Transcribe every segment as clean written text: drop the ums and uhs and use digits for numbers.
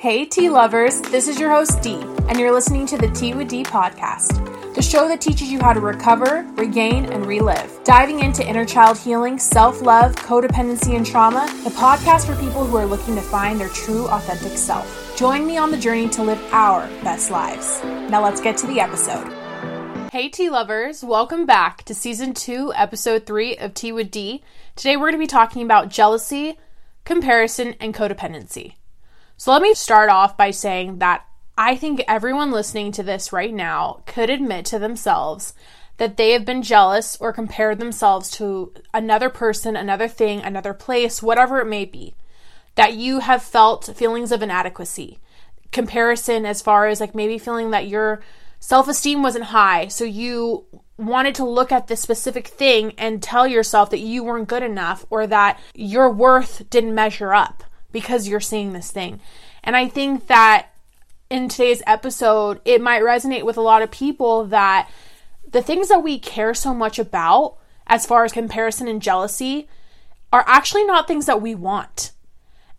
Hey tea lovers, this is your host Dee, and you're listening to the Tea with Dee podcast, the show that teaches you how to recover, regain, and relive. Diving into inner child healing, self-love, codependency, and trauma, the podcast for people who are looking to find their true, authentic self. Join me on the journey to live our best lives. Now let's get to the episode. Hey tea lovers, welcome back to Season 2, Episode 3 of Tea with Dee. Today we're going to be talking about jealousy, comparison, and codependency. So let me start off by saying that I think everyone listening to this right now could admit to themselves that they have been jealous or compared themselves to another person, another thing, another place, whatever it may be, that you have felt feelings of inadequacy. Comparison as far as like maybe feeling that you're self-esteem wasn't high, so you wanted to look at this specific thing and tell yourself that you weren't good enough or that your worth didn't measure up because you're seeing this thing. And I think that in today's episode, it might resonate with a lot of people that the things that we care so much about as far as comparison and jealousy are actually not things that we want.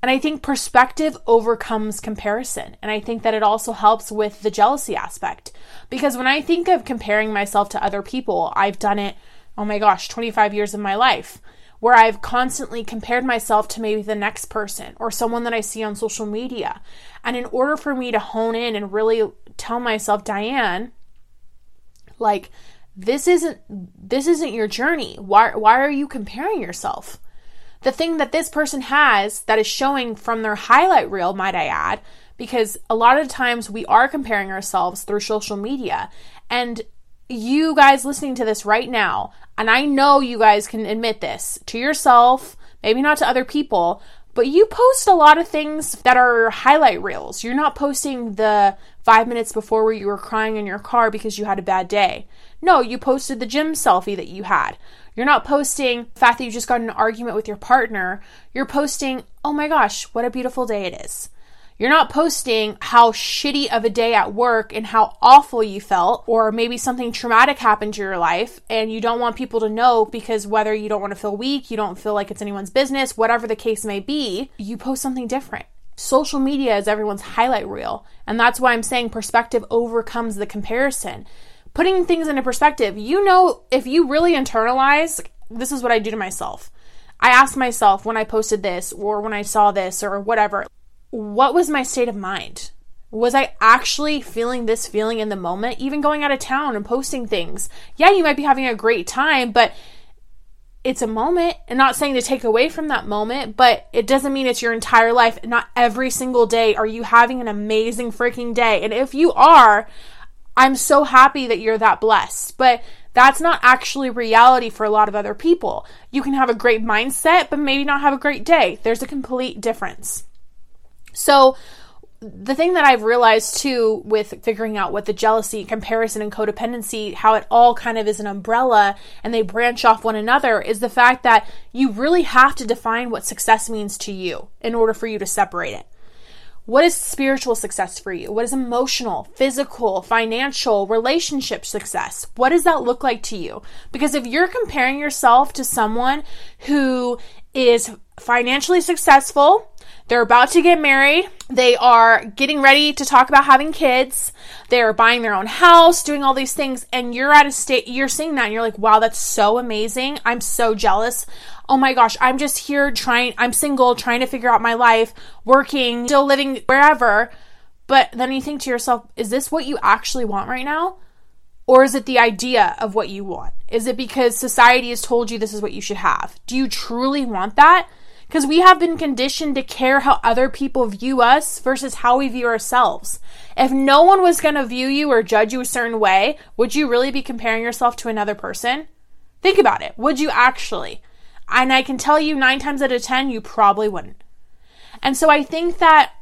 And I think perspective overcomes comparison. And I think that it also helps with the jealousy aspect. Because when I think of comparing myself to other people, I've done it, 25 years of my life, where I've constantly compared myself to maybe the next person or someone that I see on social media. And in order for me to hone in and really tell myself, Diane, like, this isn't your journey. Why are you comparing yourself? The thing that this person has that is showing from their highlight reel, might I add, because a lot of times we are comparing ourselves through social media. And you guys listening to this right now, and I know you guys can admit this to yourself, maybe not to other people, but you post a lot of things that are highlight reels. You're not posting the 5 minutes before where you were crying in your car because you had a bad day. No, you posted the gym selfie that you had. You're not posting the fact that you just got in an argument with your partner. You're posting, oh my gosh, what a beautiful day it is. You're not posting how shitty of a day at work and how awful you felt, or maybe something traumatic happened to your life and you don't want people to know because whether you don't want to feel weak, you don't feel like it's anyone's business, whatever the case may be, you post something different. Social media is everyone's highlight reel. And that's why I'm saying perspective overcomes the comparison. Putting things into perspective, if you really internalize, this is what I do to myself. I asked myself when I posted this or when I saw this or whatever, what was my state of mind? Was I actually feeling this feeling in the moment? Even going out of town and posting things. Yeah, you might be having a great time, but it's a moment. And not saying to take away from that moment, but it doesn't mean it's your entire life. Not every single day are you having an amazing freaking day. And if you are, I'm so happy that you're that blessed, but that's not actually reality for a lot of other people. You can have a great mindset, but maybe not have a great day. There's a complete difference. So the thing that I've realized too with figuring out what the jealousy, comparison, and codependency, how it all kind of is an umbrella and they branch off one another, is the fact that you really have to define what success means to you in order for you to separate it. What is spiritual success for you? What is emotional, physical, financial, relationship success? What does that look like to you? Because if you're comparing yourself to someone who is financially successful, they're about to get married, they are getting ready to talk about having kids, they're buying their own house, doing all these things, and you're at a state, you're seeing that and you're like, wow, that's so amazing. I'm so jealous. Oh my gosh, I'm just here I'm single, trying to figure out my life, working, still living wherever. But then you think to yourself, is this what you actually want right now? Or is it the idea of what you want? Is it because society has told you this is what you should have? Do you truly want that? Because we have been conditioned to care how other people view us versus how we view ourselves. If no one was going to view you or judge you a certain way, would you really be comparing yourself to another person? Think about it. Would you actually? And I can tell you 9 times out of 10, you probably wouldn't. And so I think that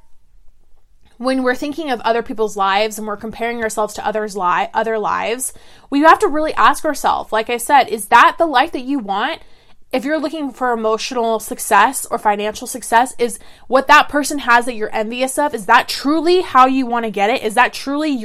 when we're thinking of other people's lives and we're comparing ourselves to other lives, we have to really ask ourselves, like I said, is that the life that you want? If you're looking for emotional success or financial success, is what that person has that you're envious of, is that truly how you want to get it? Is that truly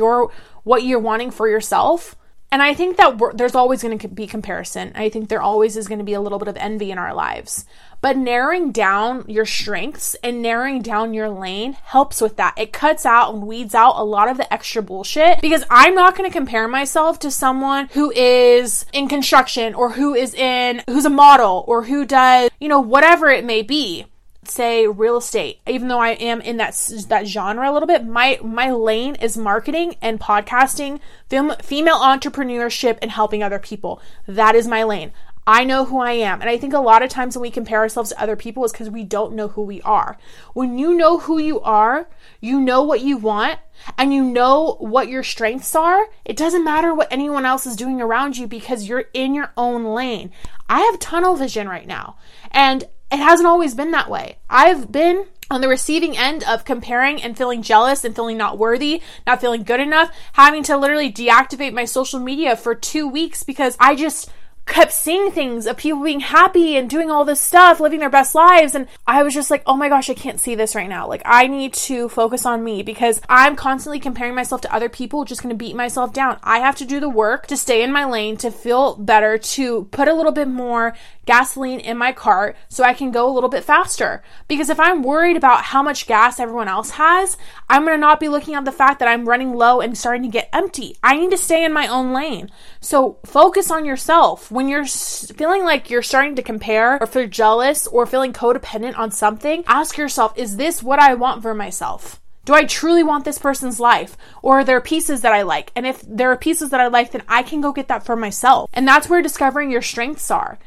what you're wanting for yourself? And I think that there's always going to be comparison. I think there always is going to be a little bit of envy in our lives. But narrowing down your strengths and narrowing down your lane helps with that. It cuts out and weeds out a lot of the extra bullshit, because I'm not going to compare myself to someone who is in construction or who's a model or who does, whatever it may be. Say real estate, even though I am in that genre a little bit, my lane is marketing and podcasting, female entrepreneurship, and helping other people. That is my lane. I know who I am. And I think a lot of times when we compare ourselves to other people is because we don't know who we are. When you know who you are, you know what you want, and you know what your strengths are. It doesn't matter what anyone else is doing around you because you're in your own lane. I have tunnel vision right now, and it hasn't always been that way. I've been on the receiving end of comparing and feeling jealous and feeling not worthy, not feeling good enough, having to literally deactivate my social media for 2 weeks because I just kept seeing things of people being happy and doing all this stuff, living their best lives. And I was just like, oh my gosh, I can't see this right now. Like, I need to focus on me because I'm constantly comparing myself to other people, just going to beat myself down. I have to do the work to stay in my lane, to feel better, to put a little bit more gasoline in my cart so I can go a little bit faster. Because if I'm worried about how much gas everyone else has, I'm going to not be looking at the fact that I'm running low and starting to get empty. I need to stay in my own lane. So focus on yourself. When you're feeling like you're starting to compare or feel jealous or feeling codependent on something, ask yourself, is this what I want for myself? Do I truly want this person's life? Or are there pieces that I like? And if there are pieces that I like, then I can go get that for myself. And that's where discovering your strengths are.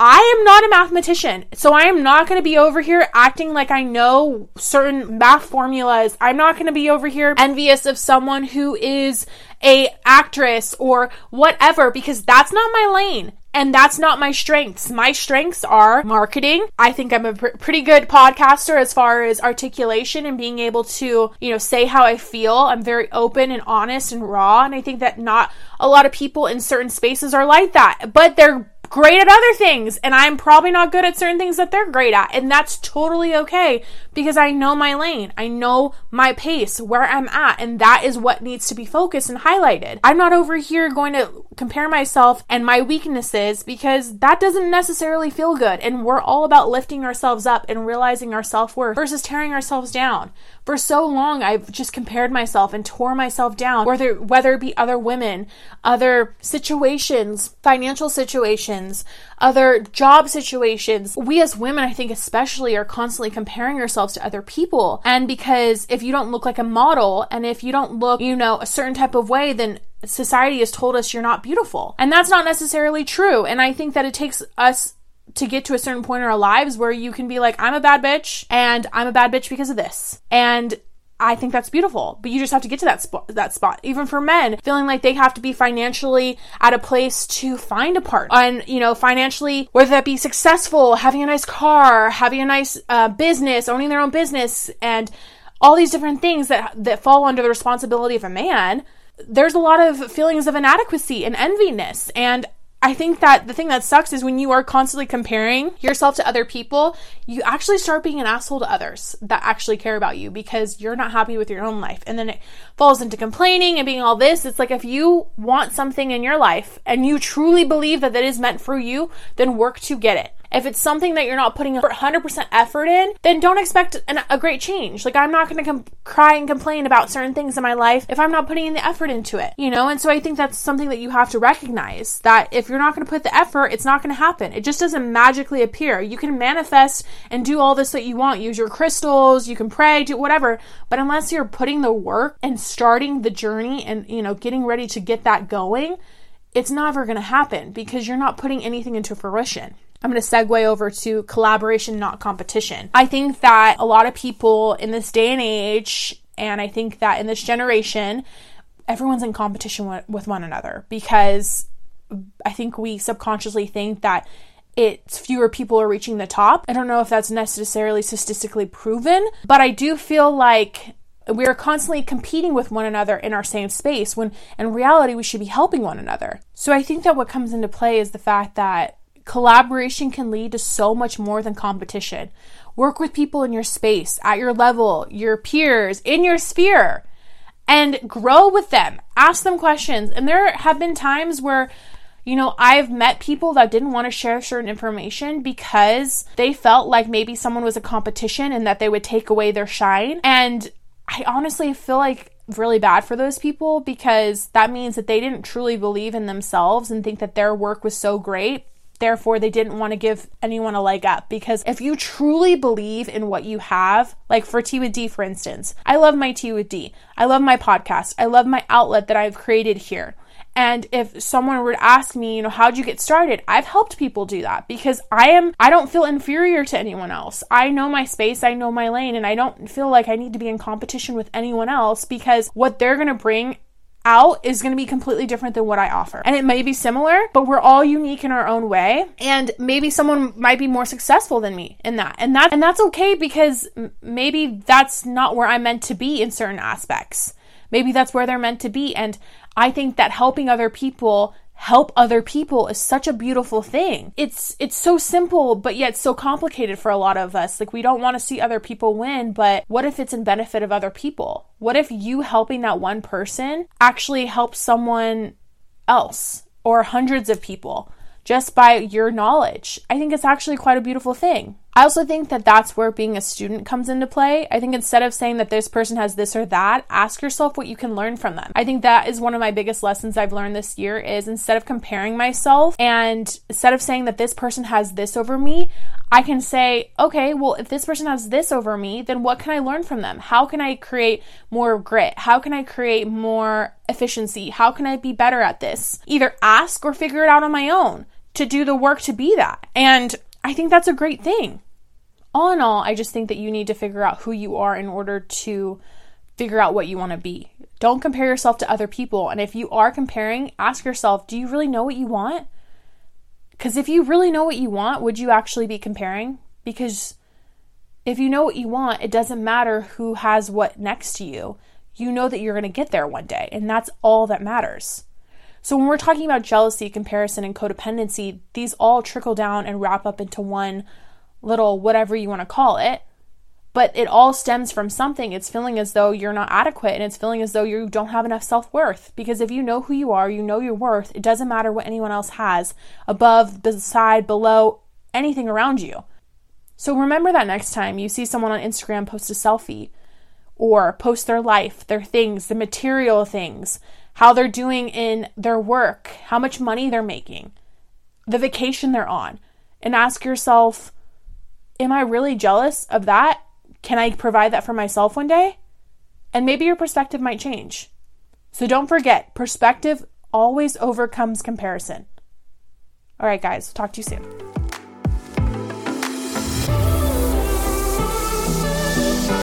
I am not a mathematician, so I am not going to be over here acting like I know certain math formulas. I'm not going to be over here envious of someone who is an actress or whatever, because that's not my lane. And that's not my strengths. My strengths are marketing. I think I'm a pretty good podcaster as far as articulation and being able to, say how I feel. I'm very open and honest and raw. And I think that not a lot of people in certain spaces are like that, but they're great at other things, and I'm probably not good at certain things that they're great at, and that's totally okay because I know my lane, I know my pace, where I'm at, and that is what needs to be focused and highlighted. I'm not over here going to compare myself and my weaknesses because that doesn't necessarily feel good, and we're all about lifting ourselves up and realizing our self-worth versus tearing ourselves down. For so long, I've just compared myself and tore myself down, whether it be other women, other situations, financial situations, other job situations. We as women, I think especially, are constantly comparing ourselves to other people. And because if you don't look like a model and if you don't look, a certain type of way, then society has told us you're not beautiful. And that's not necessarily true. And I think that it takes us to get to a certain point in our lives where you can be like, I'm a bad bitch and I'm a bad bitch because of this. And I think that's beautiful, but you just have to get to that spot. Even for men, feeling like they have to be financially at a place to find a partner, and financially, whether that be successful, having a nice car, having a nice business, owning their own business, and all these different things that fall under the responsibility of a man. There's a lot of feelings of inadequacy and enviness, and I think that the thing that sucks is when you are constantly comparing yourself to other people, you actually start being an asshole to others that actually care about you because you're not happy with your own life. And then it falls into complaining and being all this. It's like, if you want something in your life and you truly believe that that is meant for you, then work to get it. If it's something that you're not putting 100% effort in, then don't expect a great change. Like, I'm not going to cry and complain about certain things in my life if I'm not putting in the effort into it, And so I think that's something that you have to recognize, that if you're not going to put the effort, it's not going to happen. It just doesn't magically appear. You can manifest and do all this that you want. Use your crystals. You can pray, do whatever. But unless you're putting the work and starting the journey and, getting ready to get that going, it's never going to happen because you're not putting anything into fruition. I'm going to segue over to collaboration, not competition. I think that a lot of people in this day and age, and I think that in this generation, everyone's in competition with one another because I think we subconsciously think that it's fewer people are reaching the top. I don't know if that's necessarily statistically proven, but I do feel like we are constantly competing with one another in our same space when in reality we should be helping one another. So I think that what comes into play is the fact that collaboration can lead to so much more than competition. Work with people in your space, at your level, your peers, in your sphere, and grow with them. Ask them questions. And there have been times where You know, I've met people that didn't want to share certain information because they felt like maybe someone was a competition and that they would take away their shine. And I honestly feel like really bad for those people, because that means that they didn't truly believe in themselves and think that their work was so great. Therefore, they didn't want to give anyone a leg up. Because if you truly believe in what you have, like for Tea with D, for instance, I love my Tea with D. I love my podcast. I love my outlet that I've created here. And if someone were to ask me, you know, how'd you get started? I've helped people do that, because I don't feel inferior to anyone else. I know my space, I know my lane, and I don't feel like I need to be in competition with anyone else, because what they're going to bring out is going to be completely different than what I offer. And it may be similar, but we're all unique in our own way. And maybe someone might be more successful than me in that. And that's okay, because maybe that's not where I'm meant to be in certain aspects. Maybe that's where they're meant to be. And I think that helping other people help other people is such a beautiful thing. It's so simple, but yet so complicated for a lot of us. Like, we don't want to see other people win, but what if it's in benefit of other people? What if you helping that one person actually helps someone else or hundreds of people just by your knowledge? I think it's actually quite a beautiful thing. I also think that that's where being a student comes into play. I think instead of saying that this person has this or that, ask yourself what you can learn from them. I think that is one of my biggest lessons I've learned this year, is instead of comparing myself and instead of saying that this person has this over me, I can say, okay, well, if this person has this over me, then what can I learn from them? How can I create more grit? How can I create more efficiency? How can I be better at this? Either ask or figure it out on my own to do the work to be that. And I think that's a great thing. All in all, I just think that you need to figure out who you are in order to figure out what you want to be. Don't compare yourself to other people. And if you are comparing, ask yourself, do you really know what you want? Because if you really know what you want, would you actually be comparing? Because if you know what you want, it doesn't matter who has what next to you. You know that you're going to get there one day, and that's all that matters. So when we're talking about jealousy, comparison, and codependency, these all trickle down and wrap up into one little whatever you want to call it, but it all stems from something. It's feeling as though you're not adequate, and it's feeling as though you don't have enough self-worth, because if you know who you are, you know your worth, it doesn't matter what anyone else has above, beside, below, anything around you. So remember that next time you see someone on Instagram post a selfie or post their life, their things, the material things, how they're doing in their work, how much money they're making, the vacation they're on, and ask yourself, am I really jealous of that? Can I provide that for myself one day? And maybe your perspective might change. So don't forget, perspective always overcomes comparison. All right, guys, talk to you soon.